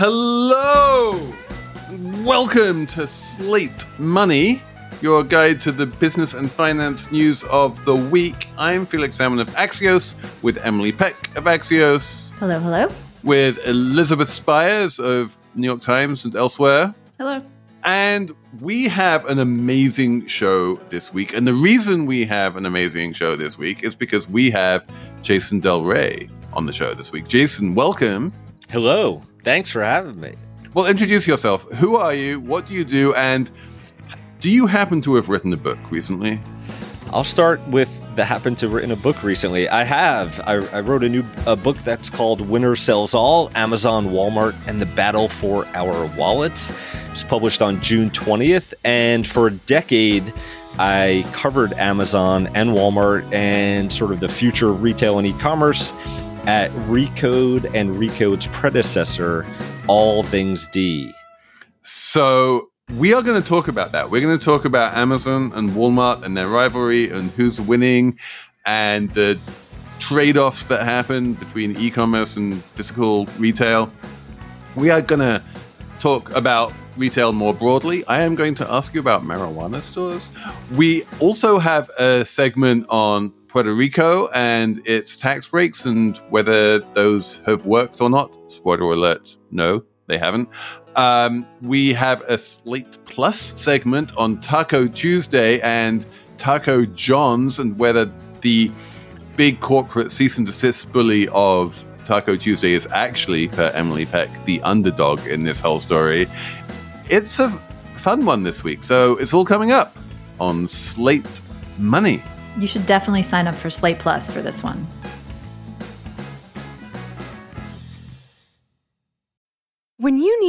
Hello! Welcome to Slate Money, your guide to the business and finance news of the week. I'm Felix Salmon of Axios, with Emily Peck of Axios. Hello, hello. With Elizabeth Spiers of New York Times and elsewhere. Hello. And we have an amazing show this week. And the reason we have an amazing show this week is because we have Jason Del Rey on the show this week. Jason, welcome. Hello. Thanks for having me. Well, introduce yourself. Who are you? What do you do? And do you happen to have written a book recently? I'll start with the happen to have written a book recently. I have. I wrote a book that's called Winner Sells All: Amazon, Walmart, and the Battle for Our Wallets. It was published on June 20th. And for a decade, I covered Amazon and Walmart and sort of the future of retail and e-commerce at Recode and Recode's predecessor, All Things D. So we are going to talk about that. We're going to talk about Amazon and Walmart and their rivalry and who's winning and the trade-offs that happen between e-commerce and physical retail. We are going to talk about retail more broadly. I am going to ask you about marijuana stores. We also have a segment on Puerto Rico and its tax breaks and whether those have worked or not. Spoiler alert, no, they haven't. We have a Slate Plus segment on Taco Tuesday and Taco John's and whether the big corporate cease and desist bully of Taco Tuesday is actually, per Emily Peck, the underdog in this whole story. It's a fun one this week, so it's all coming up on Slate Money. You should definitely sign up for Slate Plus for this one. When you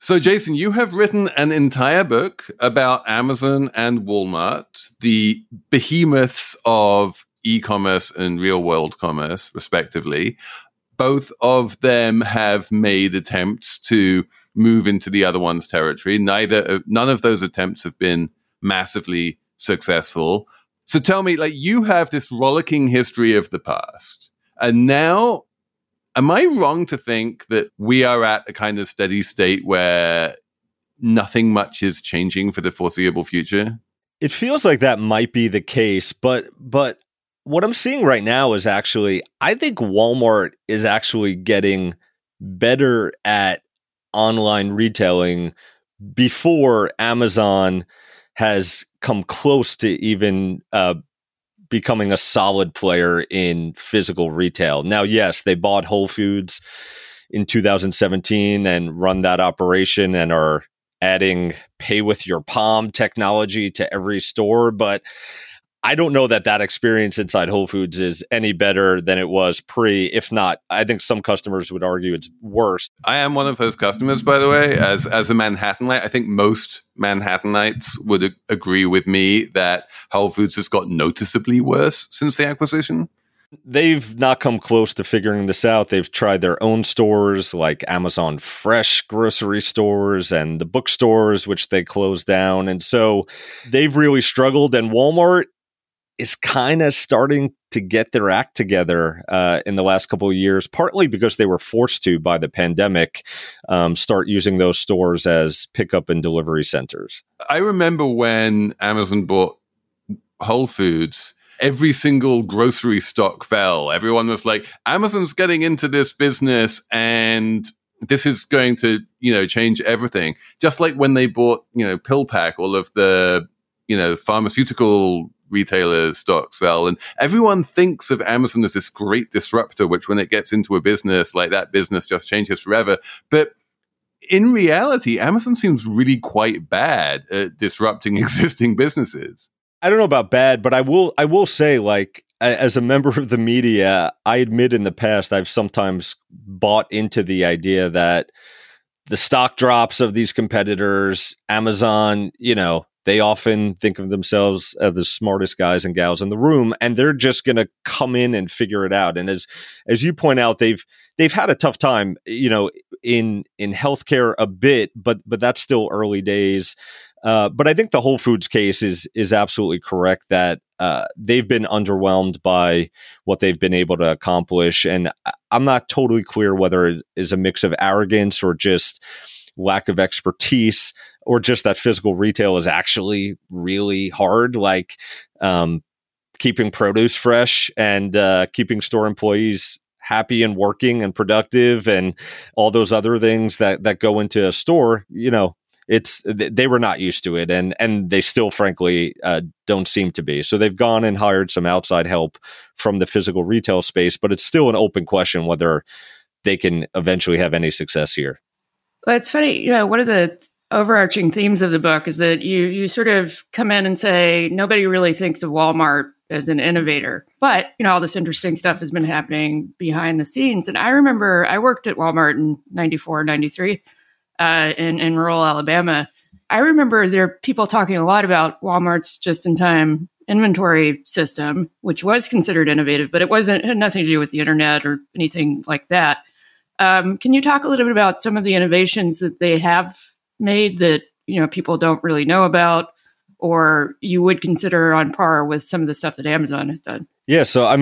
So, Jason, you have written an entire book about Amazon and Walmart, the behemoths of e-commerce and real-world commerce, respectively. Both of them have made attempts to move into the other one's territory. None of those attempts have been massively successful. So tell me, you have this rollicking history of the past, and now, am I wrong to think that we are at a kind of steady state where nothing much is changing for the foreseeable future? It feels like that might be the case, but what I'm seeing right now is actually, I think Walmart is actually getting better at online retailing before Amazon has come close to even becoming a solid player in physical retail. Now, yes, they bought Whole Foods in 2017 and run that operation and are adding pay with your palm technology to every store. But I don't know that experience inside Whole Foods is any better than it was if not, I think some customers would argue it's worse. I am one of those customers, by the way, as a Manhattanite. I think most Manhattanites would agree with me that Whole Foods has got noticeably worse since the acquisition. They've not come close to figuring this out. They've tried their own stores, like Amazon Fresh grocery stores and the bookstores, which they closed down. And so they've really struggled. And Walmart is kind of starting to get their act together in the last couple of years, partly because they were forced to, by the pandemic, start using those stores as pickup and delivery centers. I remember when Amazon bought Whole Foods, every single grocery stock fell. Everyone was like, Amazon's getting into this business and This is going to, change everything. Just like when they bought, PillPack, all of the, pharmaceutical retailer stocks fell. And everyone thinks of Amazon as this great disruptor, which when it gets into a business, like that business just changes forever. But in reality, Amazon seems really quite bad at disrupting existing businesses. I don't know about bad, but I will say, like, as a member of the media, I admit in the past, I've sometimes bought into the idea that the stock drops of these competitors, Amazon, they often think of themselves as the smartest guys and gals in the room, and they're just going to come in and figure it out. And as you point out, they've had a tough time, in healthcare a bit, but that's still early days. But I think the Whole Foods case is absolutely correct that they've been underwhelmed by what they've been able to accomplish, and I'm not totally clear whether it is a mix of arrogance or just lack of expertise, or just that physical retail is actually really hard, like keeping produce fresh and keeping store employees happy and working and productive and all those other things that go into a store. They were not used to it, and they still, frankly, don't seem to be. So they've gone and hired some outside help from the physical retail space, but it's still an open question whether they can eventually have any success here. Well, it's funny, one of the overarching themes of the book is that you sort of come in and say, nobody really thinks of Walmart as an innovator, but, all this interesting stuff has been happening behind the scenes. And I remember I worked at Walmart in 94, 93 in rural Alabama. I remember there are people talking a lot about Walmart's just-in-time inventory system, which was considered innovative, but it had nothing to do with the internet or anything like that. Can you talk a little bit about some of the innovations that they have made that, people don't really know about, or you would consider on par with some of the stuff that Amazon has done? Yeah. So,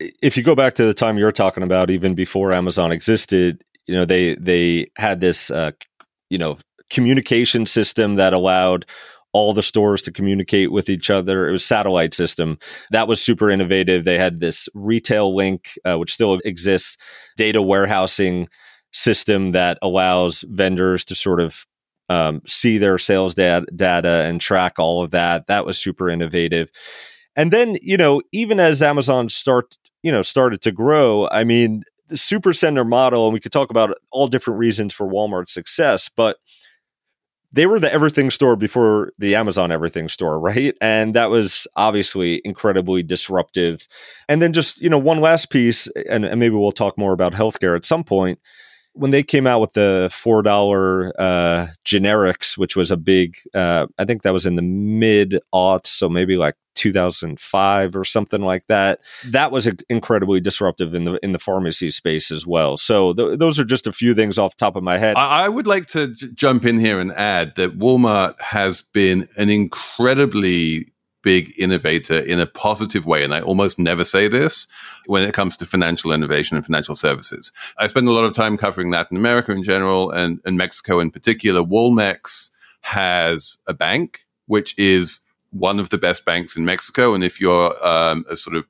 if you go back to the time you're talking about, even before Amazon existed, they had this, communication system that allowed all the stores to communicate with each other. It was a satellite system. That was super innovative. They had this retail link, which still exists, data warehousing system that allows vendors to sort of see their sales data and track all of that. That was super innovative. And then, even as Amazon started to grow, the supercenter model, and we could talk about all different reasons for Walmart's success, but they were the everything store before the Amazon everything store, right? And that was obviously incredibly disruptive. And then just, one last piece, and maybe we'll talk more about healthcare at some point. When they came out with the $4 generics, which was a big, I think that was in the mid-aughts, so maybe like 2005 or something like that. That was incredibly disruptive in the pharmacy space as well. So those are just a few things off the top of my head. I would like to jump in here and add that Walmart has been an incredibly big innovator in a positive way. And I almost never say this when it comes to financial innovation and financial services. I spend a lot of time covering Latin America in general and Mexico in particular. Walmex has a bank, which is one of the best banks in Mexico. And if you're a sort of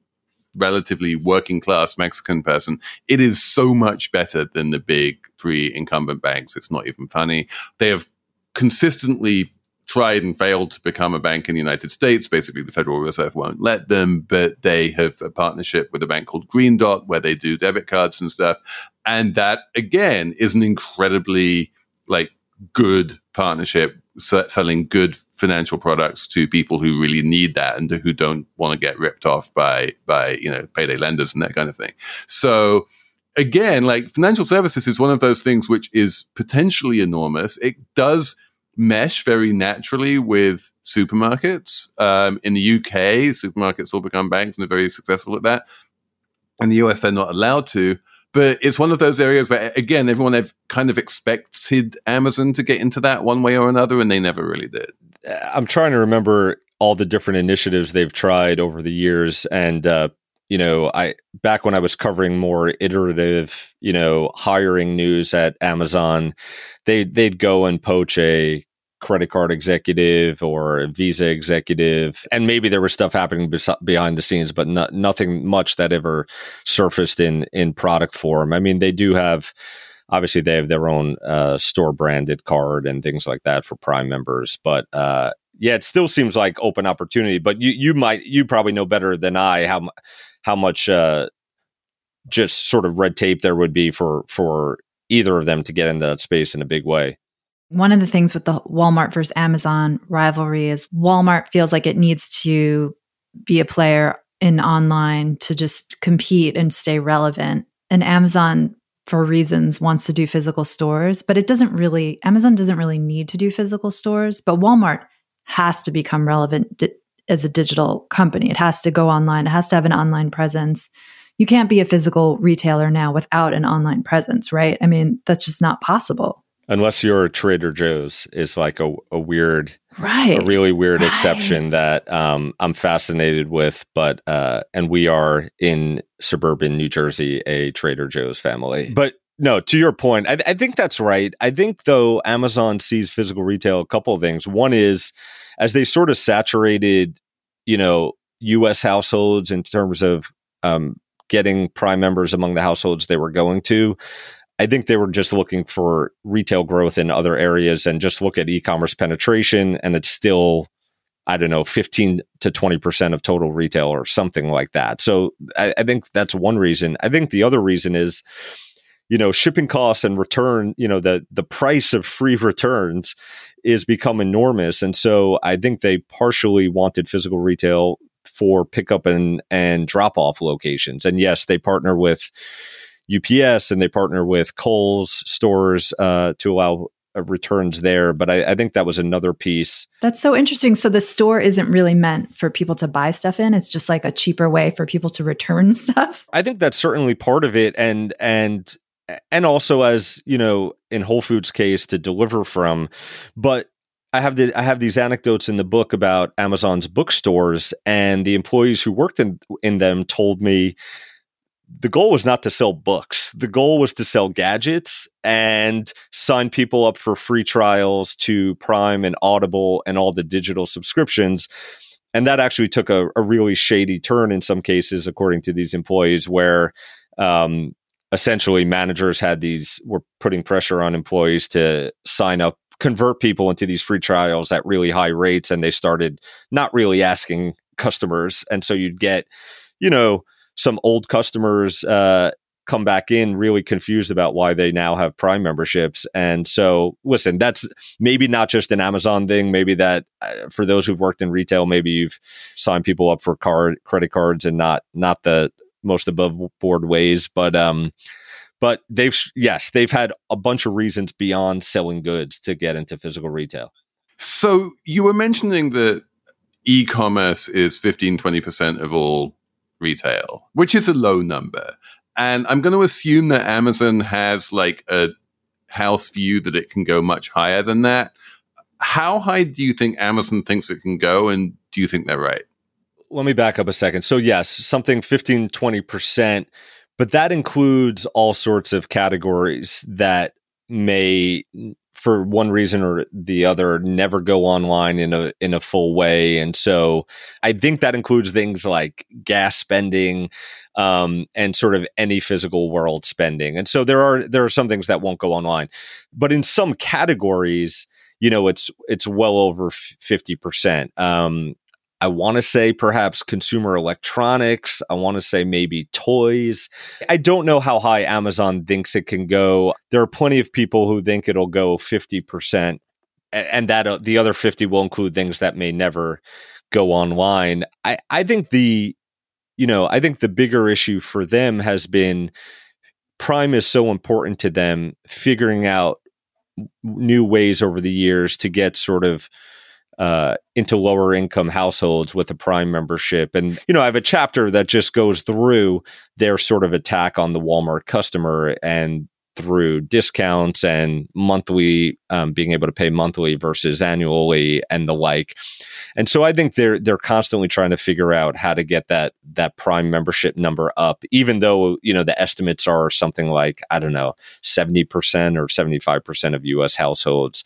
relatively working class Mexican person, it is so much better than the big three incumbent banks. It's not even funny. They have consistently tried and failed to become a bank in the United States. Basically, the Federal Reserve won't let them, but they have a partnership with a bank called Green Dot where they do debit cards and stuff. And that, again, is an incredibly good partnership, selling good financial products to people who really need that and who don't want to get ripped off by payday lenders and that kind of thing. So again, financial services is one of those things which is potentially enormous. It does mesh very naturally with supermarkets. In the UK, supermarkets all become banks and are very successful at that. In the US, they're not allowed to. But it's one of those areas where, again, everyone kind of expected Amazon to get into that one way or another, and they never really did. I'm trying to remember all the different initiatives they've tried over the years. And, back when I was covering more iterative, hiring news at Amazon, they'd go and poach a credit card executive or a Visa executive. And maybe there was stuff happening behind the scenes, but nothing much that ever surfaced in product form. They do have Obviously, they have their own store-branded card and things like that for Prime members. But yeah, it still seems like open opportunity. But you probably know better than I how much just sort of red tape there would be for either of them to get into that space in a big way. One of the things with the Walmart versus Amazon rivalry is Walmart feels like it needs to be a player in online to just compete and stay relevant. And Amazon, for reasons, wants to do physical stores, but Amazon doesn't really need to do physical stores, but Walmart has to become relevant as a digital company. It has to go online. It has to have an online presence. You can't be a physical retailer now without an online presence, right? I mean, that's just not possible. Unless you're a Trader Joe's is like a weird, right? A really weird exception that I'm fascinated with. But and we are in suburban New Jersey, a Trader Joe's family. But no, to your point, I think that's right. I think though Amazon sees physical retail a couple of things. One is as they sort of saturated, U.S. households in terms of getting Prime members among the households they were going to. I think they were just looking for retail growth in other areas and just look at e-commerce penetration. And it's still, 15 to 20% of total retail or something like that. So I think that's one reason. I think the other reason is, shipping costs and return, the price of free returns is become enormous. And so I think they partially wanted physical retail for pickup and drop-off locations. And yes, they partner with UPS and they partner with Kohl's stores to allow returns there. But I think that was another piece. That's so interesting. So the store isn't really meant for people to buy stuff in. It's just like a cheaper way for people to return stuff. I think that's certainly part of it. And also, as you know, in Whole Foods' case, to deliver from. But I have these anecdotes in the book about Amazon's bookstores, and the employees who worked in them told me, the goal was not to sell books. The goal was to sell gadgets and sign people up for free trials to Prime and Audible and all the digital subscriptions. And that actually took a really shady turn in some cases, according to these employees, where essentially managers were putting pressure on employees to sign up, convert people into these free trials at really high rates. And they started not really asking customers. And so you'd get, some old customers come back in really confused about why they now have Prime memberships. And so, listen, that's maybe not just an Amazon thing. Maybe that for those who've worked in retail, maybe you've signed people up for credit cards and not the most above board ways. But they've had a bunch of reasons beyond selling goods to get into physical retail. So you were mentioning that e-commerce is 15, 20% of all retail, which is a low number. And I'm going to assume that Amazon has like a house view that it can go much higher than that. How high do you think Amazon thinks it can go? And do you think they're right? Let me back up a second. So yes, something 15, 20%, but that includes all sorts of categories that may, for one reason or the other, never go online in a full way. And so I think that includes things like gas spending and sort of any physical world spending. And so there are some things that won't go online. But in some categories, it's well over 50%. I want to say perhaps consumer electronics. I want to say maybe toys. I don't know how high Amazon thinks it can go. There are plenty of people who think it'll go 50%, and that the other 50 will include things that may never go online. I think the bigger issue for them has been Prime is so important to them, figuring out new ways over the years to get sort of into lower income households with a Prime membership. And, I have a chapter that just goes through their sort of attack on the Walmart customer and through discounts and monthly, being able to pay monthly versus annually and the like. And so I think they're constantly trying to figure out how to get that Prime membership number up, even though, the estimates are something like, 70% or 75% of US households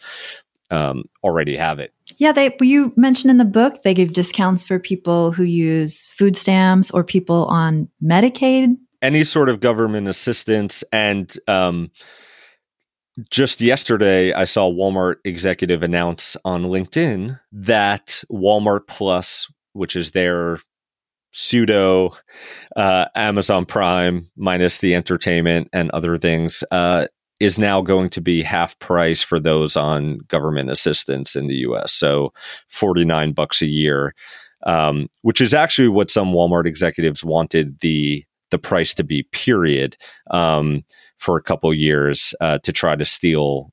already have it. Yeah, you mentioned in the book, they give discounts for people who use food stamps or people on Medicaid. Any sort of government assistance. And Just yesterday, I saw a Walmart executive announce on LinkedIn that Walmart Plus, which is their pseudo Amazon Prime minus the entertainment and other things, is now going to be half price for those on government assistance in the US. So $49 a year, which is actually what some Walmart executives wanted the price to be, period, for a couple years to try to steal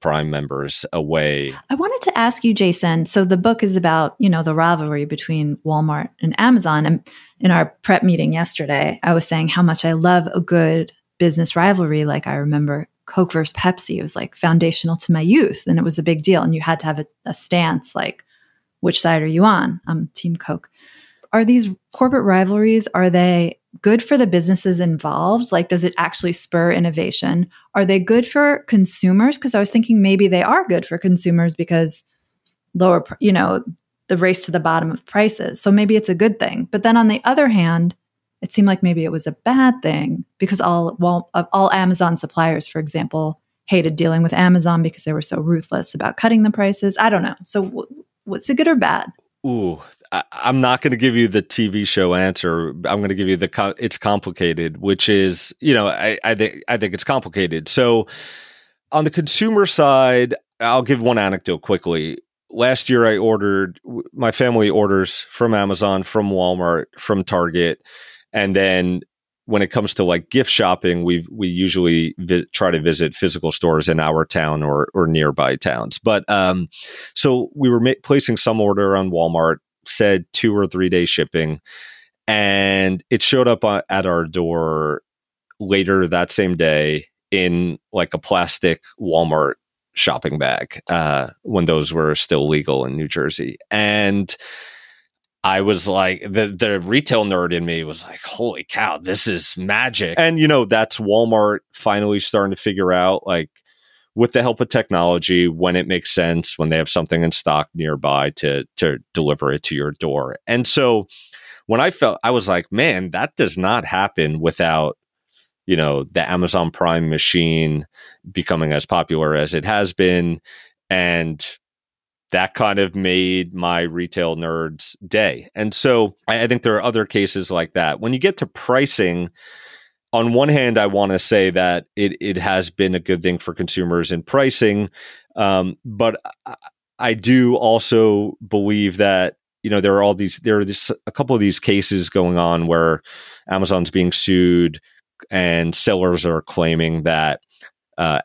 Prime members away. I wanted to ask you, Jason, so the book is about, you know, the rivalry between Walmart and Amazon. And in our prep meeting yesterday, I was saying how much I love a good business rivalry. Like, I remember Coke versus Pepsi. It was like foundational to my youth, and it was a big deal. And you had to have a stance, like, which side are you on? I'm Team Coke. Are these corporate rivalries, are they good for the businesses involved? Like, does it actually spur innovation? Are they good for consumers? Because I was thinking maybe they are good for consumers because lower, you know, the race to the bottom of prices. So maybe it's a good thing. But then on the other hand, it seemed like maybe it was a bad thing because all Amazon suppliers, for example, hated dealing with Amazon because they were so ruthless about cutting the prices. I don't know. So what's it good or bad? Ooh, I'm not going to give you the TV show answer. I'm going to give you the it's complicated, which is, you know, I think it's complicated. So on the consumer side, I'll give one anecdote quickly. Last year, I ordered, my family orders from Amazon, from Walmart, from Target. And then when it comes to like gift shopping, we usually try to visit physical stores in our town or nearby towns. But so we were placing some order on Walmart, said 2 or 3 day shipping, and it showed up at our door later that same day in like a plastic Walmart shopping bag when those were still legal in New Jersey. And I was like, the retail nerd in me was like, holy cow, this is magic. And, you know, that's Walmart finally starting to figure out, like, with the help of technology, when it makes sense, when they have something in stock nearby to deliver it to your door. And so when I was like, man, that does not happen without, you know, the Amazon Prime machine becoming as popular as it has been. And that kind of made my retail nerd's day. And so I think there are other cases like that. When you get to pricing, on one hand, I want to say that it has been a good thing for consumers in pricing. But I do also believe that, you know, there are a couple of these cases going on where Amazon's being sued and sellers are claiming that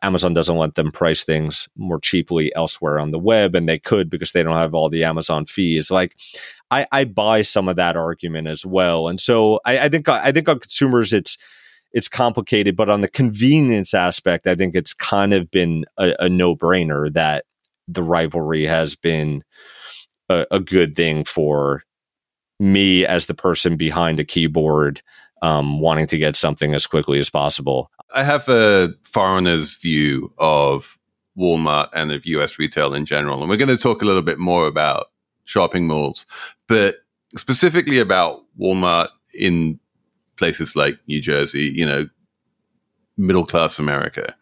Amazon doesn't let them price things more cheaply elsewhere on the web, and they could because they don't have all the Amazon fees. Like, I buy some of that argument as well, and so I think on consumers it's complicated, but on the convenience aspect, I think it's kind of been a no-brainer that the rivalry has been a good thing for me as the person behind a keyboard, wanting to get something as quickly as possible. I have a foreigner's view of Walmart and of US retail in general. And we're going to talk a little bit more about shopping malls, but specifically about Walmart in places like New Jersey, you know, middle-class America.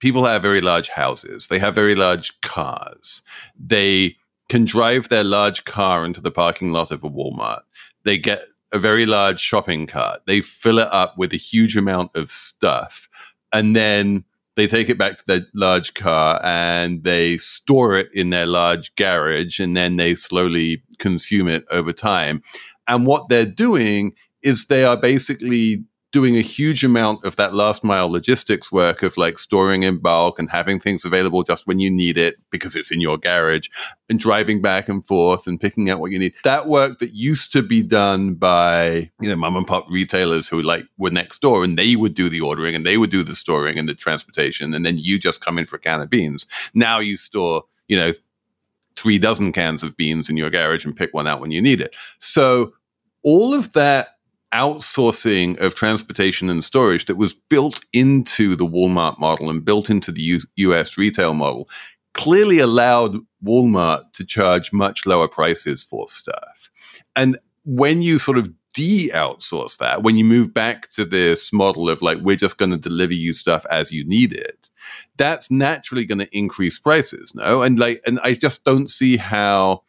People have very large houses. They have very large cars. They can drive their large car into the parking lot of a Walmart. They get a very large shopping cart. They fill it up with a huge amount of stuff, and then they take it back to their large car and they store it in their large garage, and then they slowly consume it over time. And what they're doing is they are basically doing a huge amount of that last mile logistics work of like storing in bulk and having things available just when you need it because it's in your garage, and driving back and forth and picking out what you need. That work that used to be done by, you know, mom and pop retailers who like were next door, and they would do the ordering and they would do the storing and the transportation, and then you just come in for a can of beans. Now you store, you know, 3 dozen cans of beans in your garage and pick one out when you need it. So all of that outsourcing of transportation and storage that was built into the Walmart model and built into the US retail model clearly allowed Walmart to charge much lower prices for stuff. And when you sort of de-outsource that, when you move back to this model of like, we're just going to deliver you stuff as you need it, that's naturally going to increase prices. No, and like, and I just don't see how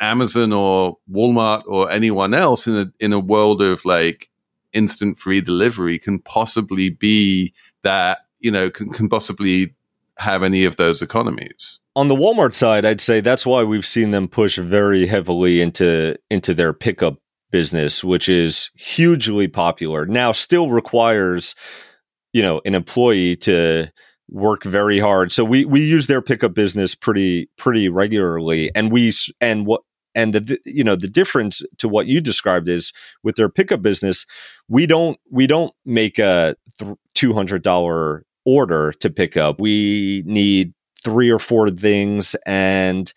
Amazon or Walmart or anyone else in a world of like instant free delivery can possibly be that, you know, can possibly have any of those economies. On the Walmart side, I'd say that's why we've seen them push very heavily into their pickup business, which is hugely popular. Now still requires, you know, an employee to work very hard. So we use their pickup business pretty regularly, and the difference to what you described is with their pickup business, we don't make a $200 order to pick up. We need 3 or 4 things, and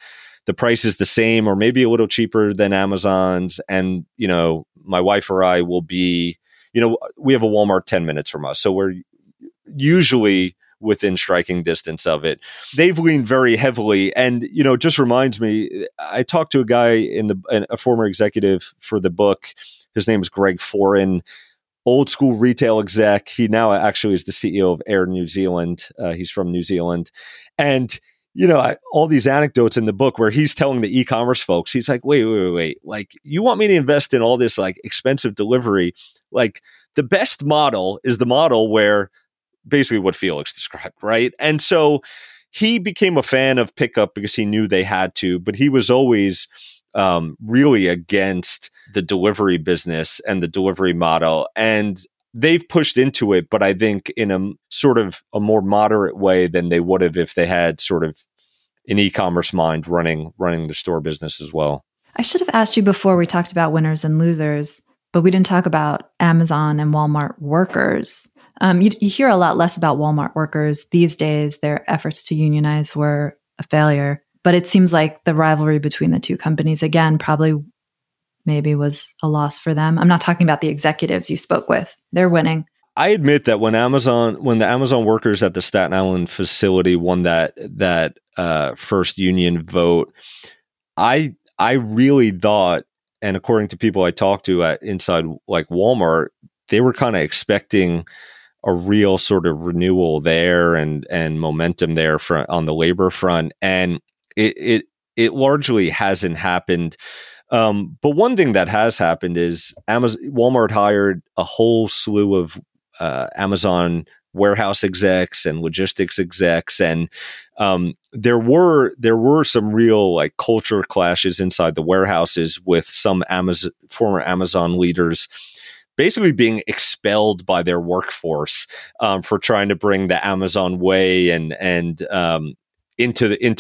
the price is the same or maybe a little cheaper than Amazon's. And, you know, my wife or I will be, you know, we have a Walmart 10 minutes from us, so we're usually within striking distance of it. They've leaned very heavily. And, you know, it just reminds me, I talked to a guy a former executive for the book. His name is Greg Foran, old school retail exec. He now actually is the CEO of Air New Zealand. He's from New Zealand. And, you know, all these anecdotes in the book where he's telling the e-commerce folks, he's like, wait, like, you want me to invest in all this like expensive delivery? Like, the best model is the model where basically what Felix described, right? And so he became a fan of pickup because he knew they had to, but he was always really against the delivery business and the delivery model. And they've pushed into it, but I think in a sort of a more moderate way than they would have if they had sort of an e-commerce mind running the store business as well. I should have asked you before we talked about winners and losers, but we didn't talk about Amazon and Walmart workers. You hear a lot less about Walmart workers these days. Their efforts to unionize were a failure, but it seems like the rivalry between the two companies, again, maybe was a loss for them. I'm not talking about the executives you spoke with. They're winning. I admit that when the Amazon workers at the Staten Island facility won that first union vote, I really thought, and according to people I talked to inside like Walmart, they were kind of expecting a real sort of renewal there and momentum there on the labor front, and it largely hasn't happened. But one thing that has happened is Walmart hired a whole slew of Amazon warehouse execs and logistics execs, and there were some real like culture clashes inside the warehouses with some former Amazon leaders basically being expelled by their workforce for trying to bring the Amazon way and into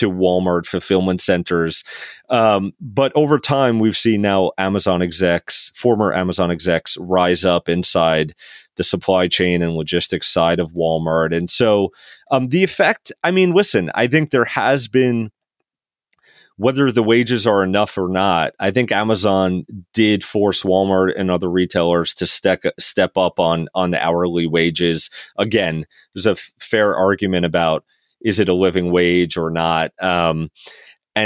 Walmart fulfillment centers. But over time, we've seen now former Amazon execs rise up inside the supply chain and logistics side of Walmart. And so the effect, I mean, listen, I think there has been, whether the wages are enough or not, I think Amazon did force Walmart and other retailers to step up on the hourly wages. Again, there's a fair argument about, is it a living wage or not? And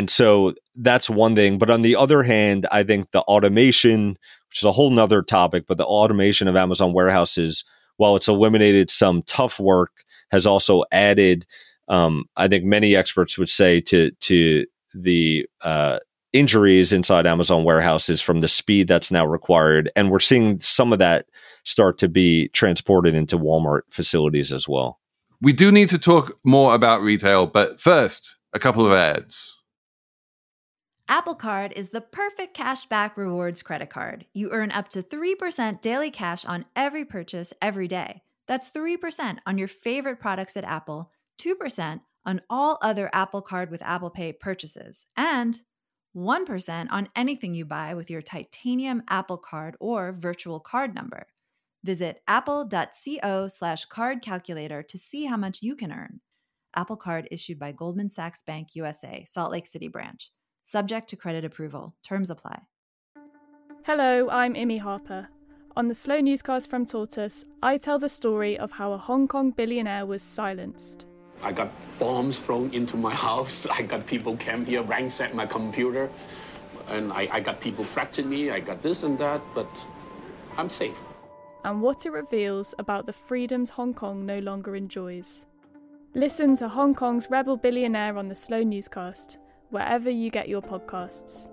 so that's one thing. But on the other hand, I think the automation, which is a whole nother topic, but the automation of Amazon warehouses, while it's eliminated some tough work, has also added, I think many experts would say, to the injuries inside Amazon warehouses from the speed that's now required. And we're seeing some of that start to be transported into Walmart facilities as well. We do need to talk more about retail, but first, a couple of ads. Apple Card is the perfect cashback rewards credit card. You earn up to 3% daily cash on every purchase every day. That's 3% on your favorite products at Apple, 2% on all other Apple Card with Apple Pay purchases, and 1% on anything you buy with your titanium Apple Card or virtual card number. Visit apple.co/card calculator to see how much you can earn. Apple Card issued by Goldman Sachs Bank USA, Salt Lake City branch. Subject to credit approval. Terms apply. Hello, I'm Imi Harper. On the Slow Newscast from Tortoise, I tell the story of how a Hong Kong billionaire was silenced. I got bombs thrown into my house. I got people came here, ransacked my computer. And I got people fracturing me, I got this and that, but I'm safe. And what it reveals about the freedoms Hong Kong no longer enjoys. Listen to Hong Kong's Rebel Billionaire on the Slow Newscast, wherever you get your podcasts.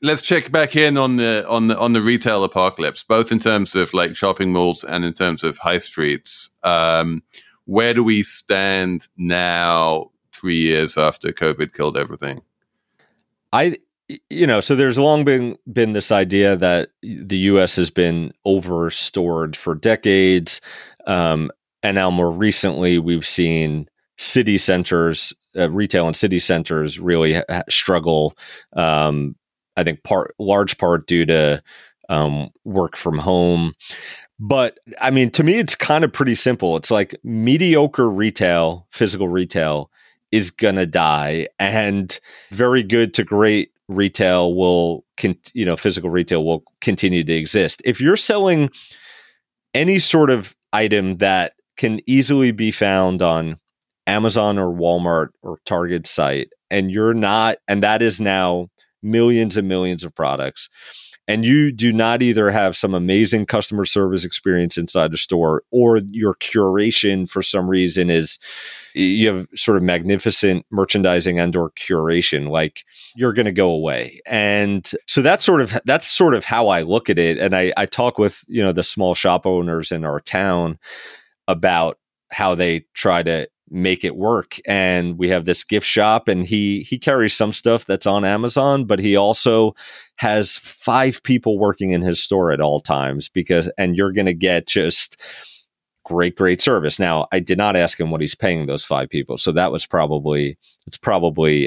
Let's check back in on the retail apocalypse, both in terms of like shopping malls and in terms of high streets. Where do we stand now, 3 years after COVID killed everything? So there's long been this idea that the U.S. has been overstored for decades, and now more recently we've seen city centers, retail in city centers, really struggle. I think large part due to work from home. But I mean, to me, it's kind of pretty simple. It's like mediocre retail, physical retail is going to die, and very good to great retail will, physical retail will continue to exist. If you're selling any sort of item that can easily be found on Amazon or Walmart or Target's site, and that is now millions and millions of products, and you do not either have some amazing customer service experience inside the store, or your curation for some reason is, you have sort of magnificent merchandising and or curation, like you're going to go away. And so that's sort of how I look at it. And I talk with, the small shop owners in our town about how they try to make it work. And we have this gift shop, and he carries some stuff that's on Amazon, but he also has 5 people working in his store at all times, and you're going to get just great service. Now, I did not ask him what he's paying those 5 people. So that was probably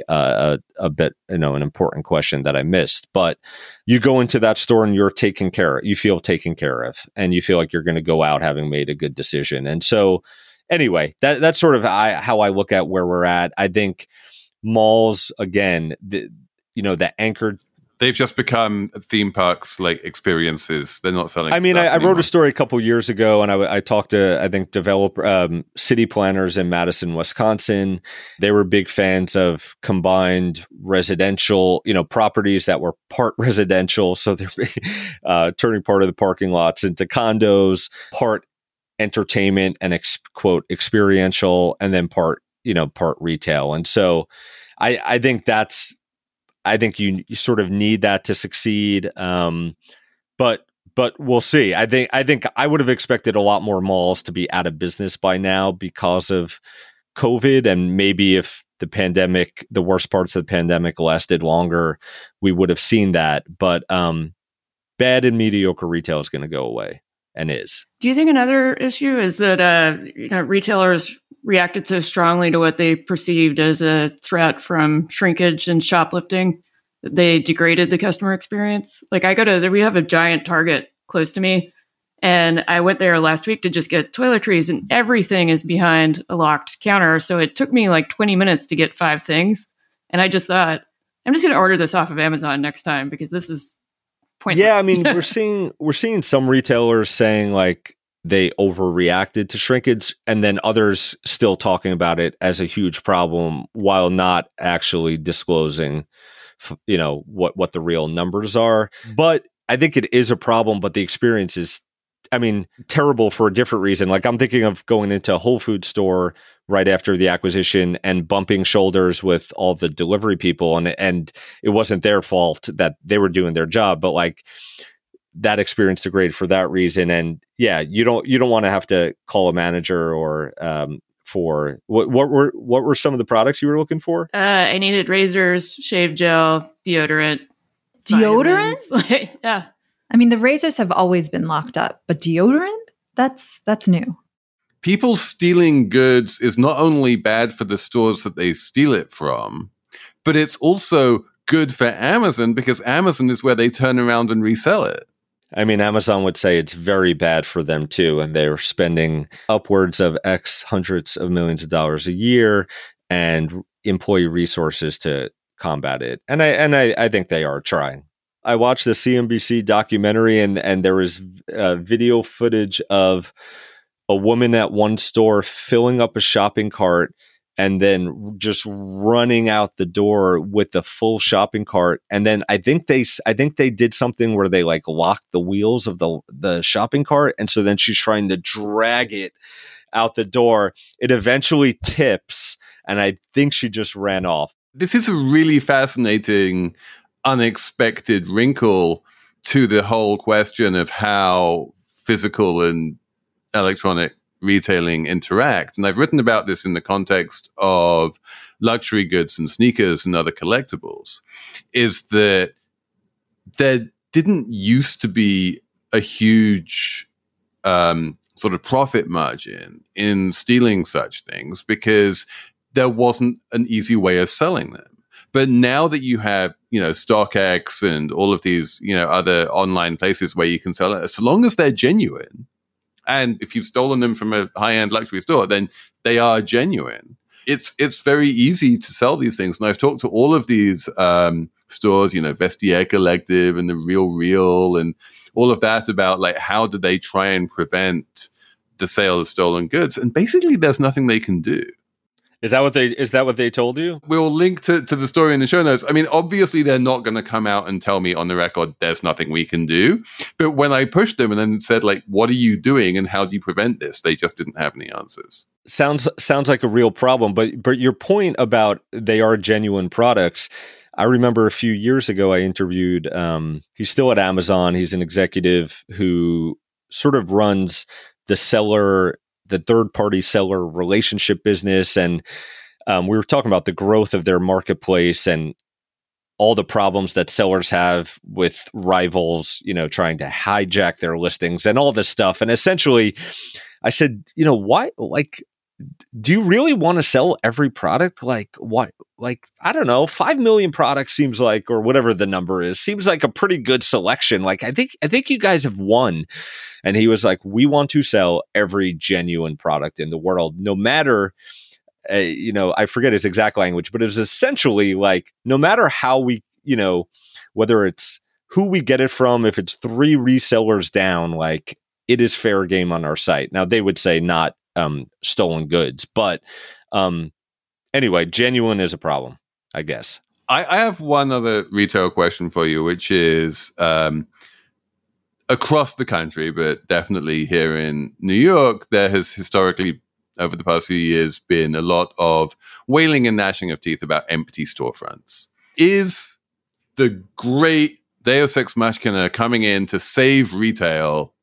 a bit, an important question that I missed, but you go into that store and you're taken care of, you feel taken care of, and you feel like you're going to go out having made a good decision. And so anyway, that's sort of how I look at where we're at. I think malls, again, the anchored. They've just become theme parks, like experiences. They're not selling. I mean, I wrote a story a couple years ago, and I talked to, I think, developer city planners in Madison, Wisconsin. They were big fans of combined residential, properties that were part residential. So they're turning part of the parking lots into condos, part entertainment and quote experiential, and then part retail. And so I think you sort of need that to succeed. But we'll see. I think I would have expected a lot more malls to be out of business by now because of COVID. And maybe if the worst parts of the pandemic lasted longer, we would have seen that. But bad and mediocre retail is going to go away. And is. Do you think another issue is that retailers reacted so strongly to what they perceived as a threat from shrinkage and shoplifting that they degraded the customer experience? Like we have a giant Target close to me, and I went there last week to just get toiletries, and everything is behind a locked counter. So it took me like 20 minutes to get 5 things, and I just thought, I'm just going to order this off of Amazon next time because this is pointless. Yeah, I mean, we're seeing some retailers saying like they overreacted to shrinkage, and then others still talking about it as a huge problem while not actually disclosing, what the real numbers are. But I think it is a problem. But the experience is, I mean, terrible for a different reason. Like I'm thinking of going into a Whole Foods store right after the acquisition and bumping shoulders with all the delivery people. And it wasn't their fault that they were doing their job, but like that experience degraded for that reason. And yeah, you don't want to have to call a manager or, for what were some of the products you were looking for? I needed razors, shave gel, deodorant. Deodorant? Yeah. I mean, the razors have always been locked up, but deodorant? That's new. People stealing goods is not only bad for the stores that they steal it from, but it's also good for Amazon because Amazon is where they turn around and resell it. I mean, Amazon would say it's very bad for them too, and they're spending upwards of X hundreds of millions of dollars a year and employee resources to combat it. And I think they are trying. I watched the CNBC documentary, and there was video footage of a woman at one store filling up a shopping cart and then just running out the door with the full shopping cart. And then I think they did something where they like locked the wheels of the shopping cart. And so then she's trying to drag it out the door. It eventually tips, and I think she just ran off. This is a really fascinating, unexpected wrinkle to the whole question of how physical and electronic retailing interact. And I've written about this in the context of luxury goods and sneakers and other collectibles, is that there didn't used to be a huge sort of profit margin in stealing such things because there wasn't an easy way of selling them. But now that you have, StockX and all of these, other online places where you can sell it, as long as they're genuine, and if you've stolen them from a high-end luxury store, then they are genuine. It's very easy to sell these things. And I've talked to all of these stores, Vestiaire Collective and the Real Real and all of that about, how do they try and prevent the sale of stolen goods? And basically, there's nothing they can do. Is that what they told you? We'll link to the story in the show notes. I mean, obviously, they're not going to come out and tell me on the record, there's nothing we can do. But when I pushed them and then said, what are you doing and how do you prevent this? They just didn't have any answers. Sounds like a real problem. But your point about they are genuine products, I remember a few years ago, I interviewed, he's still at Amazon. He's an executive who sort of runs the third-party seller relationship business. And we were talking about the growth of their marketplace and all the problems that sellers have with rivals, trying to hijack their listings and all this stuff. And essentially, I said, why? Do you really want to sell every product? What? I don't know, 5 million products seems like, or whatever the number is, seems like a pretty good selection. I think you guys have won. And he was like, we want to sell every genuine product in the world, no matter, I forget his exact language, but it was essentially no matter how we, whether it's who we get it from, if it's 3 resellers down, it is fair game on our site. Now, they would say not stolen goods. But anyway, genuine is a problem, I guess. I have one other retail question for you, which is across the country, but definitely here in New York, there has historically, over the past few years, been a lot of wailing and gnashing of teeth about empty storefronts. Is the great Deus Ex Machina coming in to save retail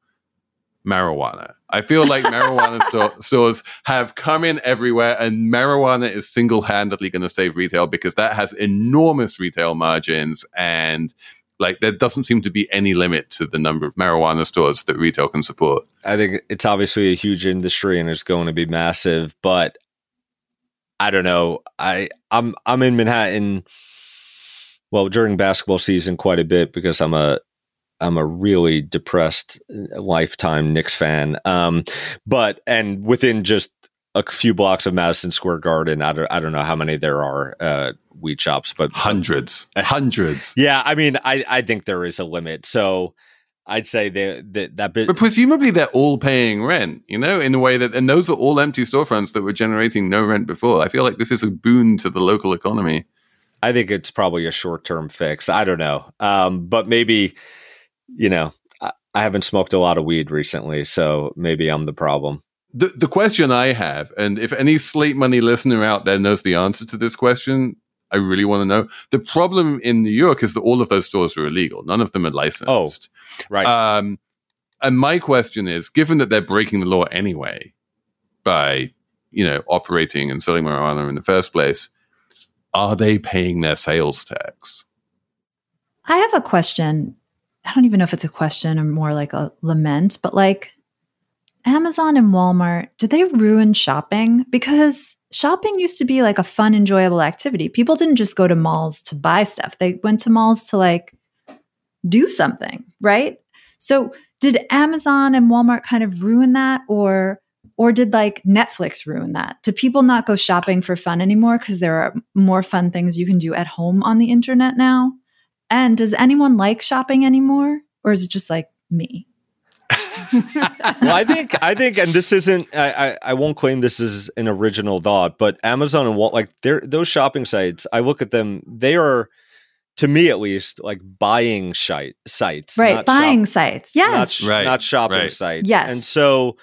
marijuana? I feel like marijuana stores have come in everywhere, and marijuana is single-handedly going to save retail because that has enormous retail margins, and there doesn't seem to be any limit to the number of marijuana stores that retail can support. I think it's obviously a huge industry and it's going to be massive, but I don't know. I'm in Manhattan, well, during basketball season quite a bit because I'm a really depressed lifetime Knicks fan. And within just a few blocks of Madison Square Garden, I don't know how many there are weed shops, but hundreds. Yeah. I mean, I think there is a limit. So I'd say that bit, but presumably they're all paying rent, in a way that, and those are all empty storefronts that were generating no rent before. I feel like this is a boon to the local economy. I think it's probably a short-term fix. I don't know. But maybe, I haven't smoked a lot of weed recently, so maybe I'm the problem. The question I have, and if any Slate Money listener out there knows the answer to this question, I really want to know. The problem in New York is that all of those stores are illegal. None of them are licensed. Oh, right. And my question is, given that they're breaking the law anyway by, operating and selling marijuana in the first place, are they paying their sales tax? I have a question. I don't even know if it's a question or more like a lament, but Amazon and Walmart, did they ruin shopping? Because shopping used to be a fun, enjoyable activity. People didn't just go to malls to buy stuff. They went to malls to do something, right? So did Amazon and Walmart kind of ruin that, or did Netflix ruin that? Do people not go shopping for fun anymore because there are more fun things you can do at home on the internet now? And does anyone shopping anymore? Or is it just me? Well, I think, and this isn't, I won't claim this is an original thought, but Amazon and Walmart, like those shopping sites, I look at them, they are, to me at least, like buying sites. Right, buying sites, yes. Not shopping sites. Yes. And so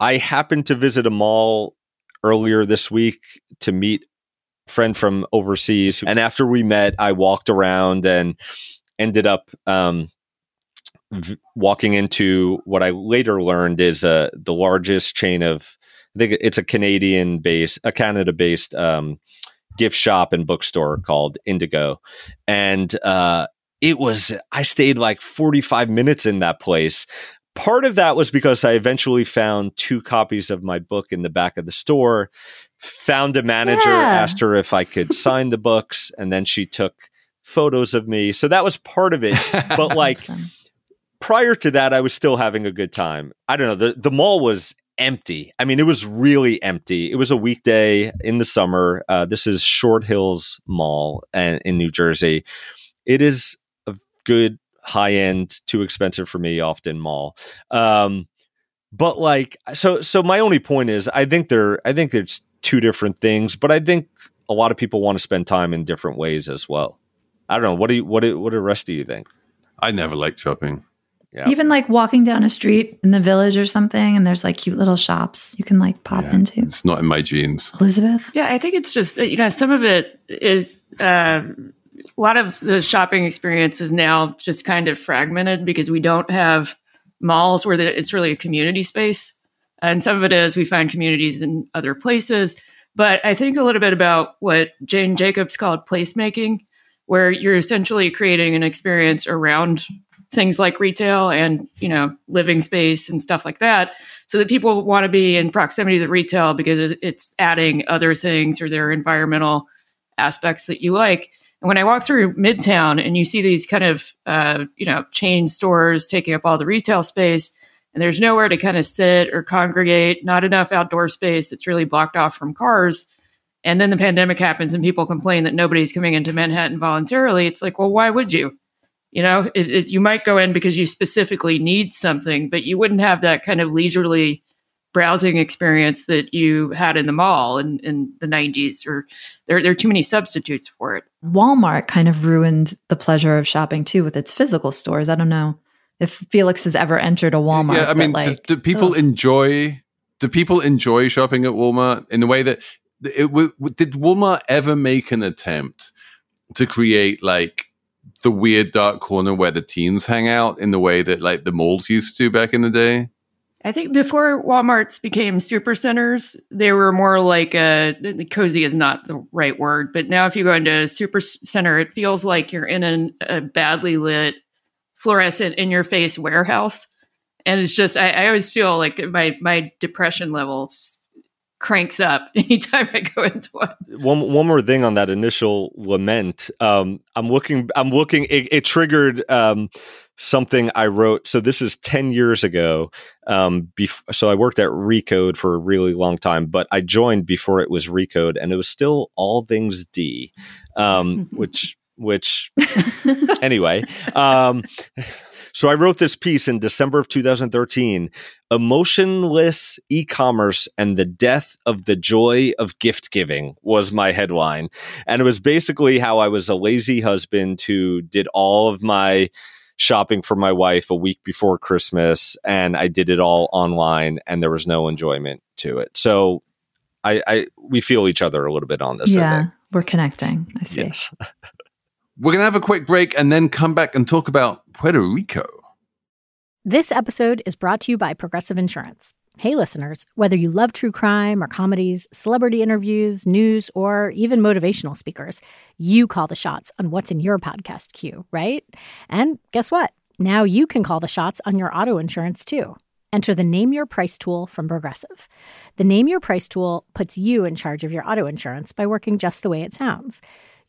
I happened to visit a mall earlier this week to meet a friend from overseas. And after we met, I walked around and ended up walking into what I later learned is the largest chain of, I think it's a Canada-based gift shop and bookstore called Indigo. And I stayed like 45 minutes in that place. Part of that was because I eventually found two copies of my book in the back of the store, found a manager, asked her if I could sign the books, and then she took photos of me. So that was part of it. But like prior to that, I was still having a good time. I don't know. The mall was empty. I mean, it was really empty. It was a weekday in the summer. This is Short Hills Mall in New Jersey. It is a good high-end, too expensive for me often mall. But like, so my only point is, I think there's two different things, but I think a lot of people want to spend time in different ways as well. I don't know. What do the rest of you think? I never liked shopping. Yeah. Even like walking down a street in the village or something, and there's like cute little shops you can like pop into. It's not in my genes. Elizabeth? Yeah, I think it's just, some of it is, a lot of the shopping experience is now just kind of fragmented because we don't have malls where it's really a community space. And some of it is we find communities in other places. But I think a little bit about what Jane Jacobs called placemaking, where you're essentially creating an experience around things like retail and, living space and stuff like that, so that people want to be in proximity to the retail because it's adding other things or their environmental aspects that you like. And when I walk through Midtown and you see these kind of, chain stores taking up all the retail space and there's nowhere to kind of sit or congregate, not enough outdoor space that's really blocked off from cars. And then the pandemic happens and people complain that nobody's coming into Manhattan voluntarily. It's like, well, why would you? You might go in because you specifically need something, but you wouldn't have that kind of leisurely browsing experience that you had in the mall in the 90s, or there are too many substitutes for it. Walmart kind of ruined the pleasure of shopping too with its physical stores. I don't know if Felix has ever entered a Walmart. Yeah, I mean, do people enjoy shopping at Walmart in the way that did Walmart ever make an attempt to create like the weird dark corner where the teens hang out in the way that like the malls used to back in the day? I think before Walmarts became supercenters, they were more like cozy is not the right word, but now if you go into a supercenter, it feels like you're in a badly lit, fluorescent, in-your-face warehouse. And it's just, I always feel like my depression level cranks up anytime I go into one. One more thing on that initial lament. I'm looking. It triggered something I wrote. So this is 10 years ago. So I worked at Recode for a really long time, but I joined before it was Recode, and it was still All Things D, which anyway. So I wrote this piece in December of 2013, Emotionless E-Commerce and the Death of the Joy of Gift Giving was my headline. And it was basically how I was a lazy husband who did all of my shopping for my wife a week before Christmas, and I did it all online, and there was no enjoyment to it. So we feel each other a little bit on this. Yeah, we're connecting. I see. Yes. We're going to have a quick break and then come back and talk about Puerto Rico. This episode is brought to you by Progressive Insurance. Hey, listeners, whether you love true crime or comedies, celebrity interviews, news, or even motivational speakers, you call the shots on what's in your podcast queue, right? And guess what? Now you can call the shots on your auto insurance, too. Enter the Name Your Price tool from Progressive. The Name Your Price tool puts you in charge of your auto insurance by working just the way it sounds.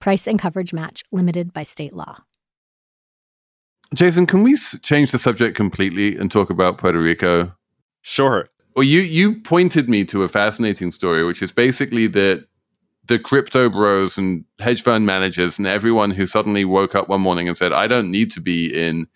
Price and coverage match limited by state law. Jason, can we change the subject completely and talk about Puerto Rico? Sure. Well, you pointed me to a fascinating story, which is basically that the crypto bros and hedge fund managers and everyone who suddenly woke up one morning and said, I don't need to be in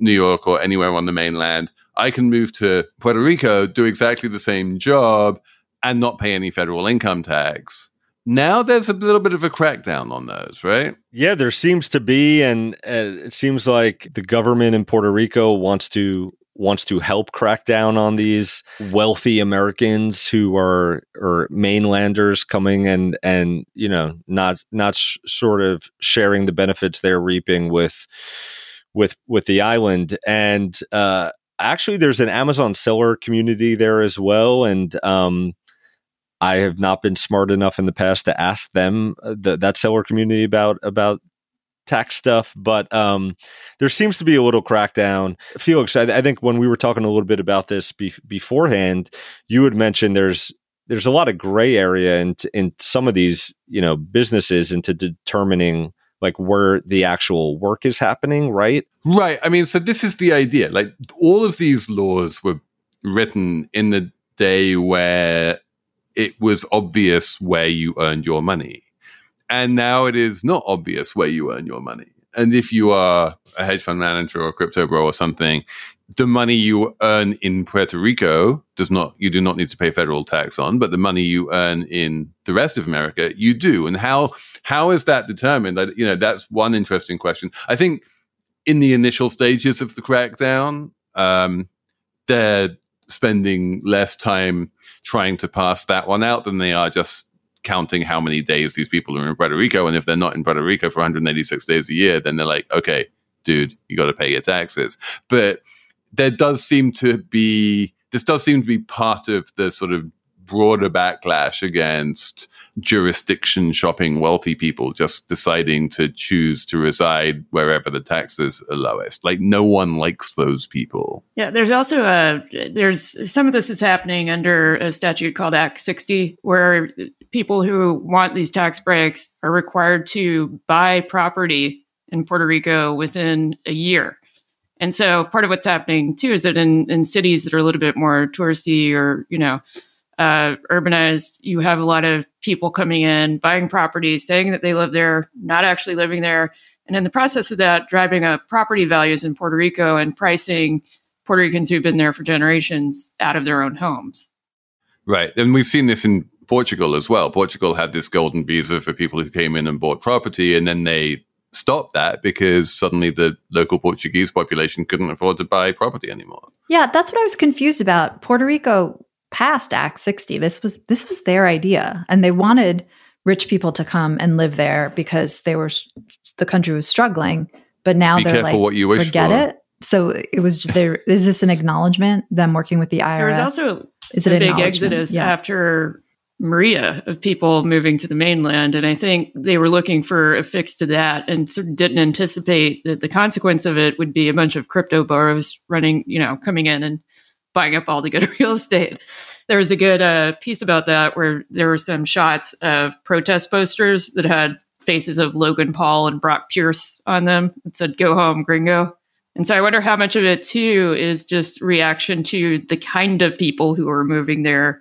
New York or anywhere on the mainland. I can move to Puerto Rico, do exactly the same job, and not pay any federal income tax. Now there's a little bit of a crackdown on those, right? Yeah, there seems to be, and it seems like the government in Puerto Rico wants to help crack down on these wealthy Americans who are or mainlanders coming and you know not sort of sharing the benefits they're reaping with the island. And actually, there's an Amazon seller community there as well, and I have not been smart enough in the past to ask them that seller community about tax stuff, but there seems to be a little crackdown. Felix, I think when we were talking a little bit about this beforehand, you had mentioned there's a lot of gray area in some of these, you know, businesses into determining like where the actual work is happening, right? Right. I mean, so this is the idea. Like all of these laws were written in the day where it was obvious where you earned your money. And now it is not obvious where you earn your money. And if you are a hedge fund manager or a crypto bro or something, the money you earn in Puerto Rico you do not need to pay federal tax on, but the money you earn in the rest of America, you do. And how is that determined? You know, that's one interesting question. I think in the initial stages of the crackdown, they're spending less time trying to pass that one out than they are just counting how many days these people are in Puerto Rico. And if they're not in Puerto Rico for 186 days a year, then they're like, okay, dude, you got to pay your taxes. But this does seem to be part of the sort of broader backlash against jurisdiction shopping wealthy people just deciding to choose to reside wherever the taxes are lowest. Like no one likes those people. Yeah, there's also there's some of this is happening under a statute called Act 60, where people who want these tax breaks are required to buy property in Puerto Rico within a year. And so part of what's happening too is that in cities that are a little bit more touristy or, you know, urbanized, you have a lot of people coming in, buying properties, saying that they live there, not actually living there. And in the process of that, driving up property values in Puerto Rico and pricing Puerto Ricans who've been there for generations out of their own homes. Right. And we've seen this in Portugal as well. Portugal had this golden visa for people who came in and bought property, and then they stopped that because suddenly the local Portuguese population couldn't afford to buy property anymore. Yeah, that's what I was confused about. Puerto Rico past Act 60. This was their idea, and they wanted rich people to come and live there because they were the country was struggling. But now they're like, what you wish forget for. It. So it was there. Is this an acknowledgement? Them working with the IRS. There was also a big exodus after Maria of people moving to the mainland, and I think they were looking for a fix to that, and sort of didn't anticipate that the consequence of it would be a bunch of crypto bros running, you know, coming in and buying up all the good real estate. There was a good piece about that where there were some shots of protest posters that had faces of Logan Paul and Brock Pierce on them that said, "Go home, gringo." And so I wonder how much of it, too, is just reaction to the kind of people who are moving there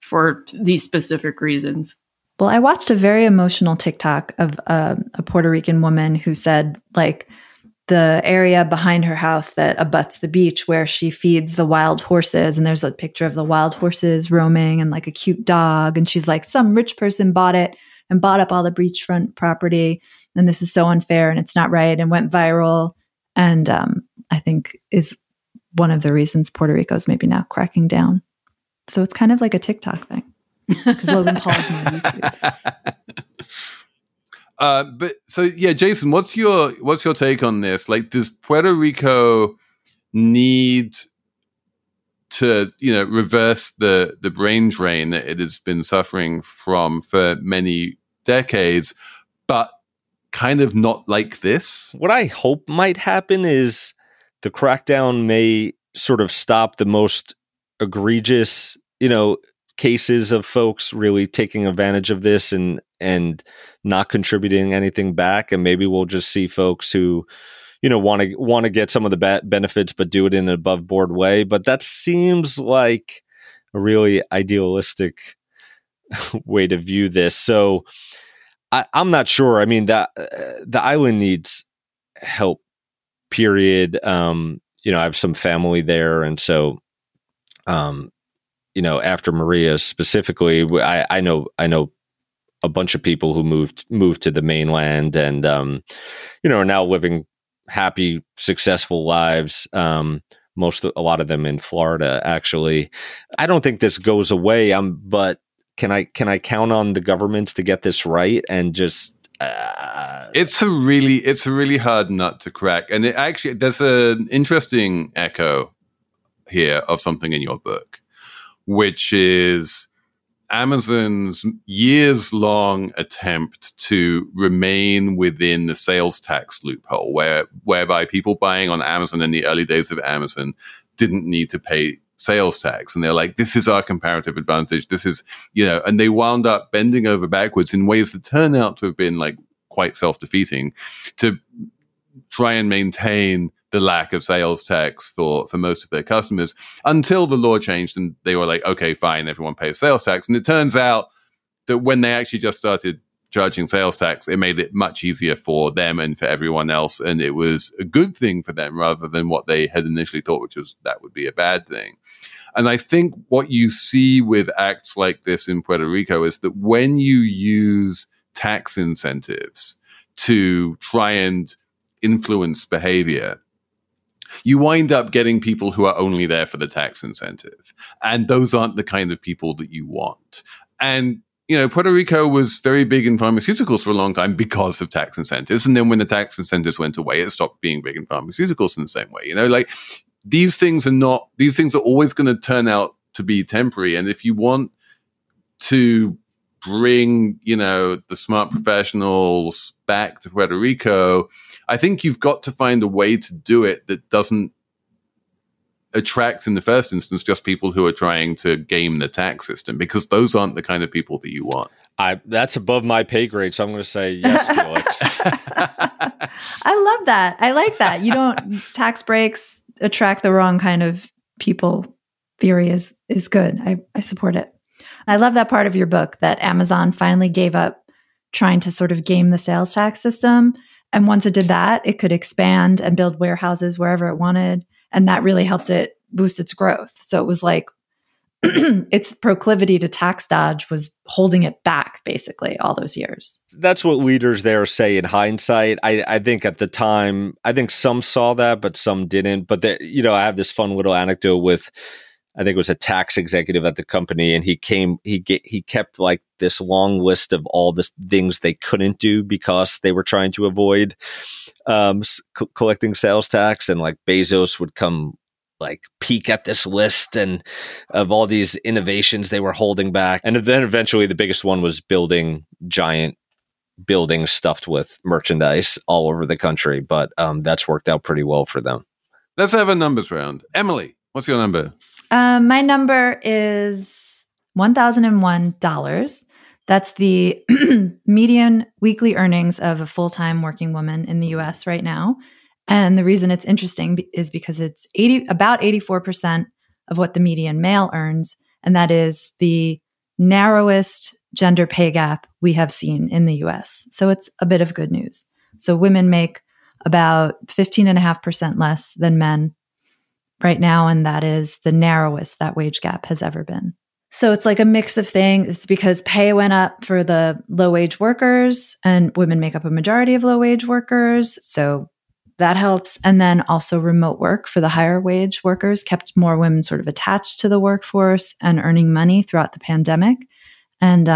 for these specific reasons. Well, I watched a very emotional TikTok of a Puerto Rican woman who said, like, the area behind her house that abuts the beach where she feeds the wild horses. And there's a picture of the wild horses roaming and like a cute dog. And she's like, some rich person bought it and bought up all the beachfront property. And this is so unfair and it's not right, and went viral. And I think is one of the reasons Puerto Rico's maybe now cracking down. So it's kind of like a TikTok thing. Because Logan Paul's on YouTube. But so yeah, Jason, what's your take on this? Like, does Puerto Rico need to, you know, reverse the brain drain that it has been suffering from for many decades, but kind of not like this? What I hope might happen is the crackdown may sort of stop the most egregious, cases of folks really taking advantage of this and not contributing anything back. And maybe we'll just see folks who, want to get some of the benefits, but do it in an above board way. But that seems like a really idealistic way to view this. So I'm not sure. I mean, the island needs help, period. I have some family there. And so, after Maria specifically, I know a bunch of people who moved to the mainland and, are now living happy, successful lives. A lot of them in Florida, actually. I don't think this goes away. But can I count on the governments to get this right and just? It's a really hard nut to crack, and it actually there's an interesting echo here of something in your book, which is Amazon's years-long attempt to remain within the sales tax loophole, whereby people buying on Amazon in the early days of Amazon didn't need to pay sales tax. And they're like, this is our comparative advantage. This is, and they wound up bending over backwards in ways that turn out to have been like quite self-defeating to try and maintain the lack of sales tax for most of their customers until the law changed and they were like, okay, fine, everyone pays sales tax. And it turns out that when they actually just started charging sales tax, it made it much easier for them and for everyone else. And it was a good thing for them rather than what they had initially thought, which was that would be a bad thing. And I think what you see with acts like this in Puerto Rico is that when you use tax incentives to try and influence behavior, you wind up getting people who are only there for the tax incentive. And those aren't the kind of people that you want. And, Puerto Rico was very big in pharmaceuticals for a long time because of tax incentives. And then when the tax incentives went away, it stopped being big in pharmaceuticals in the same way. These things are always going to turn out to be temporary. And if you want to bring, the smart professionals back to Puerto Rico, I think you've got to find a way to do it that doesn't attract, in the first instance, just people who are trying to game the tax system, because those aren't the kind of people that you want. That's above my pay grade, so I'm going to say yes, Felix. I love that. I like that. Tax breaks attract the wrong kind of people. Theory is good. I support it. I love that part of your book that Amazon finally gave up trying to sort of game the sales tax system. And once it did that, it could expand and build warehouses wherever it wanted. And that really helped it boost its growth. So it was like its proclivity to tax dodge was holding it back basically all those years. That's what leaders there say in hindsight. I think at the time, I think some saw that, but some didn't. But I have this fun little anecdote with, I think it was a tax executive at the company, and he kept like this long list of all the things they couldn't do because they were trying to avoid collecting sales tax. And like Bezos would come like peek at this list and of all these innovations they were holding back. And then eventually the biggest one was building giant buildings stuffed with merchandise all over the country. But that's worked out pretty well for them. Let's have a numbers round. Emily, what's your number? My number is $1,001. That's the median weekly earnings of a full-time working woman in the U.S. right now. And the reason it's interesting is because it's about 84% of what the median male earns. And that is the narrowest gender pay gap we have seen in the U.S. So it's a bit of good news. So women make about 15.5% less than men right now, and that is the narrowest that wage gap has ever been. So it's like a mix of things. It's because pay went up for the low-wage workers, and women make up a majority of low-wage workers, so that helps. And then also remote work for the higher-wage workers kept more women sort of attached to the workforce and earning money throughout the pandemic. And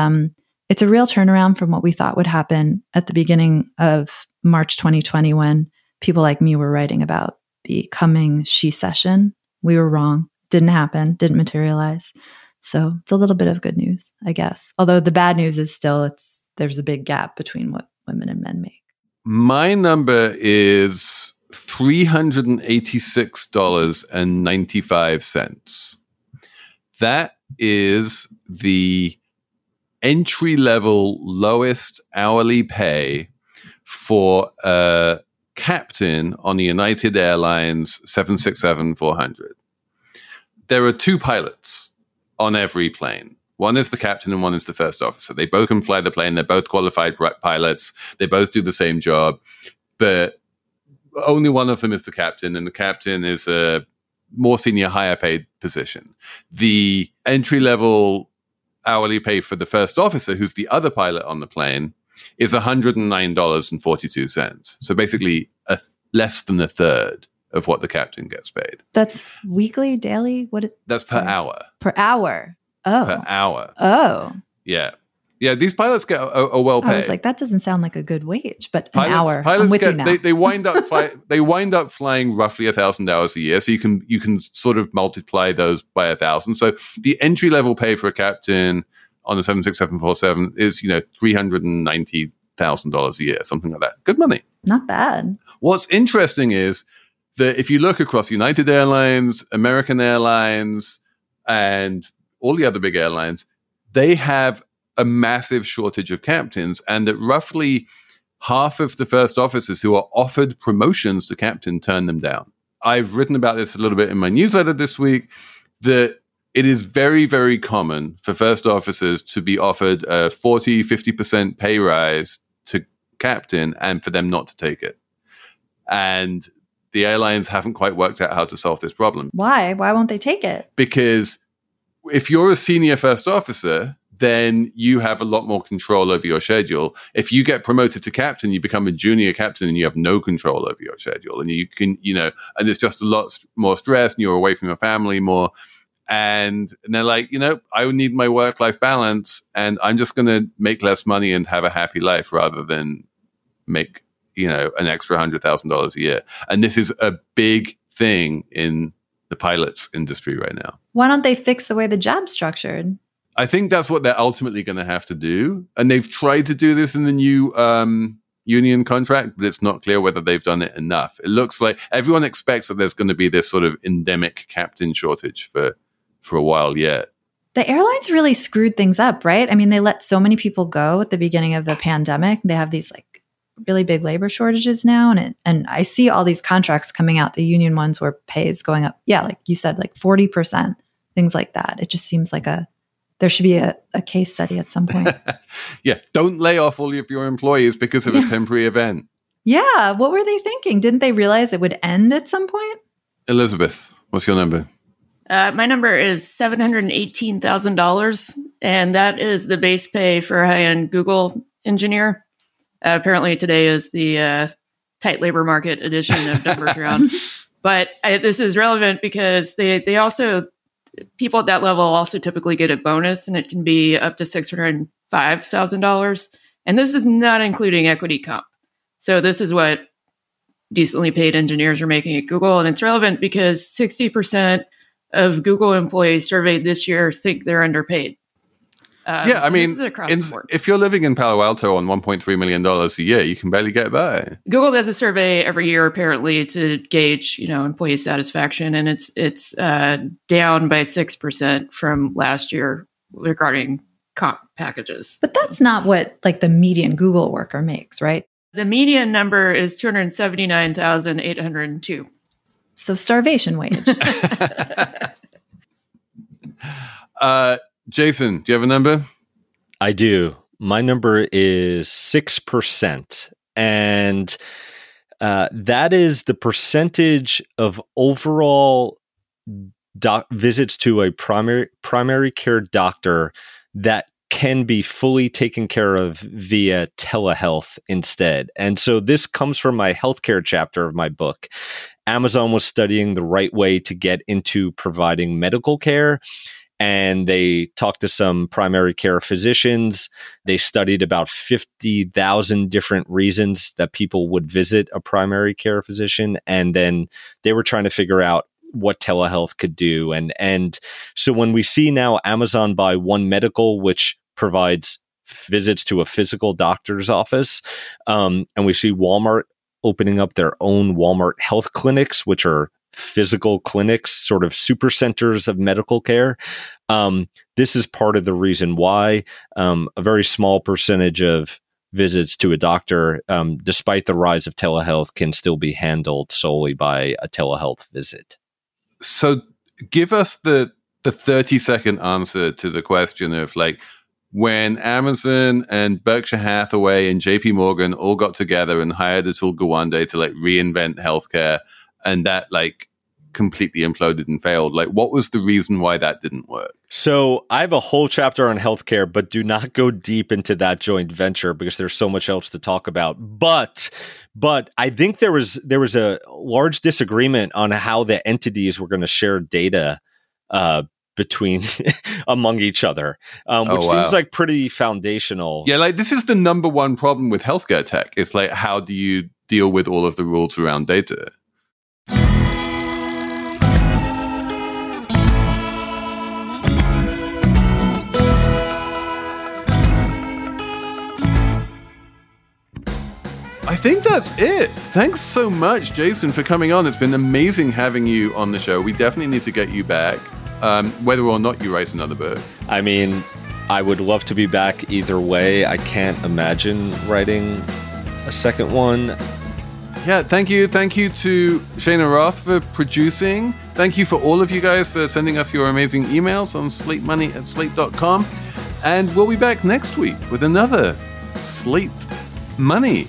it's a real turnaround from what we thought would happen at the beginning of March 2020 when people like me were writing about the coming she session. We were wrong. Didn't happen. Didn't materialize. So it's a little bit of good news, I guess. Although the bad news is still there's a big gap between what women and men make. My number is $386.95. That is the entry-level lowest hourly pay for a captain on the United Airlines 767-400. There are two pilots on every plane. One is the captain and one is the first officer. They both can fly the plane. They're both qualified pilots. They both do the same job. But only one of them is the captain, and the captain is a more senior, higher paid position. The entry-level hourly pay for the first officer, who's the other pilot on the plane, is $109.42. So basically less than a third of what the captain gets paid. That's weekly, daily? That's per hour. Per hour. Oh. Per hour. Oh. Yeah. Yeah, these pilots get a well paid. I was like, that doesn't sound like a good wage, but an hour. Pilots I'm with get, you now. They wind up flying roughly 1,000 hours a year, so you can sort of multiply those by 1,000. So the entry level pay for a captain on the 767-47 is $390,000 a year, something like that. Good money, not bad. What's interesting is that if you look across United Airlines, American Airlines, and all the other big airlines, they have a massive shortage of captains, and that roughly half of the first officers who are offered promotions to captain turn them down. I've written about this a little bit in my newsletter this week, that it is very, very common for first officers to be offered a 40, 50% pay rise to captain and for them not to take it. And the airlines haven't quite worked out how to solve this problem. Why? Why won't they take it? Because if you're a senior first officer, then you have a lot more control over your schedule. If you get promoted to captain, you become a junior captain and you have no control over your schedule. And you can, and it's just a lot more stress and you're away from your family more. And they're like, I need my work-life balance and I'm just going to make less money and have a happy life rather than make, an extra $100,000 a year. And this is a big thing in the pilots industry right now. Why don't they fix the way the job's structured? I think that's what they're ultimately going to have to do. And they've tried to do this in the new union contract, but it's not clear whether they've done it enough. It looks like everyone expects that there's going to be this sort of endemic captain shortage for a while yet. The airlines really screwed things up, right? I mean, they let so many people go at the beginning of the pandemic. They have these really big labor shortages now. And I see all these contracts coming out, the union ones where pay is going up. Yeah, like you said, 40%, things like that. It just seems like there should be a case study at some point. Yeah. Don't lay off all of your employees because of a temporary event. Yeah. What were they thinking? Didn't they realize it would end at some point? Elizabeth, what's your number? My number is $718,000. And that is the base pay for a high-end Google engineer. Apparently today is the tight labor market edition of Numbers Round. But this is relevant because they also... people at that level also typically get a bonus, and it can be up to $605,000. And this is not including equity comp. So this is what decently paid engineers are making at Google. And it's relevant because 60% of Google employees surveyed this year think they're underpaid. If you're living in Palo Alto on $1.3 million a year, you can barely get by. Google does a survey every year, apparently, to gauge, employee satisfaction. And it's down by 6% from last year regarding comp packages. But that's not what, the median Google worker makes, right? The median number is $279,802. So starvation wage. Jason, do you have a number? I do. My number is 6%. And that is the percentage of overall visits to a primary care doctor that can be fully taken care of via telehealth instead. And so this comes from my healthcare chapter of my book. Amazon was studying the right way to get into providing medical care. And they talked to some primary care physicians. They studied about 50,000 different reasons that people would visit a primary care physician. And then they were trying to figure out what telehealth could do. And so when we see now Amazon buy One Medical, which provides visits to a physical doctor's office, and we see Walmart opening up their own Walmart health clinics, which are physical clinics, sort of super centers of medical care. This is part of the reason why a very small percentage of visits to a doctor, despite the rise of telehealth, can still be handled solely by a telehealth visit. So give us the 30-second answer to the question of, like, when Amazon and Berkshire Hathaway and JP Morgan all got together and hired Atul Gawande to, like, reinvent healthcare, and that, like, completely imploded and failed. Like, what was the reason why that didn't work? So I have a whole chapter on healthcare, but do not go deep into that joint venture because there's so much else to talk about. But I think there was a large disagreement on how the entities were going to share data between among each other, which seems like pretty foundational. Yeah, like, this is the number one problem with healthcare tech. It's like, how do you deal with all of the rules around data? I think that's it. Thanks so much, Jason, for coming on. It's been amazing having you on the show. We definitely need to get you back, whether or not you write another book. I mean, I would love to be back either way. I can't imagine writing a second one. Yeah, thank you. Thank you to Shana Roth for producing. Thank you for all of you guys for sending us your amazing emails on slatemoney@slate.com. And we'll be back next week with another Slate Money.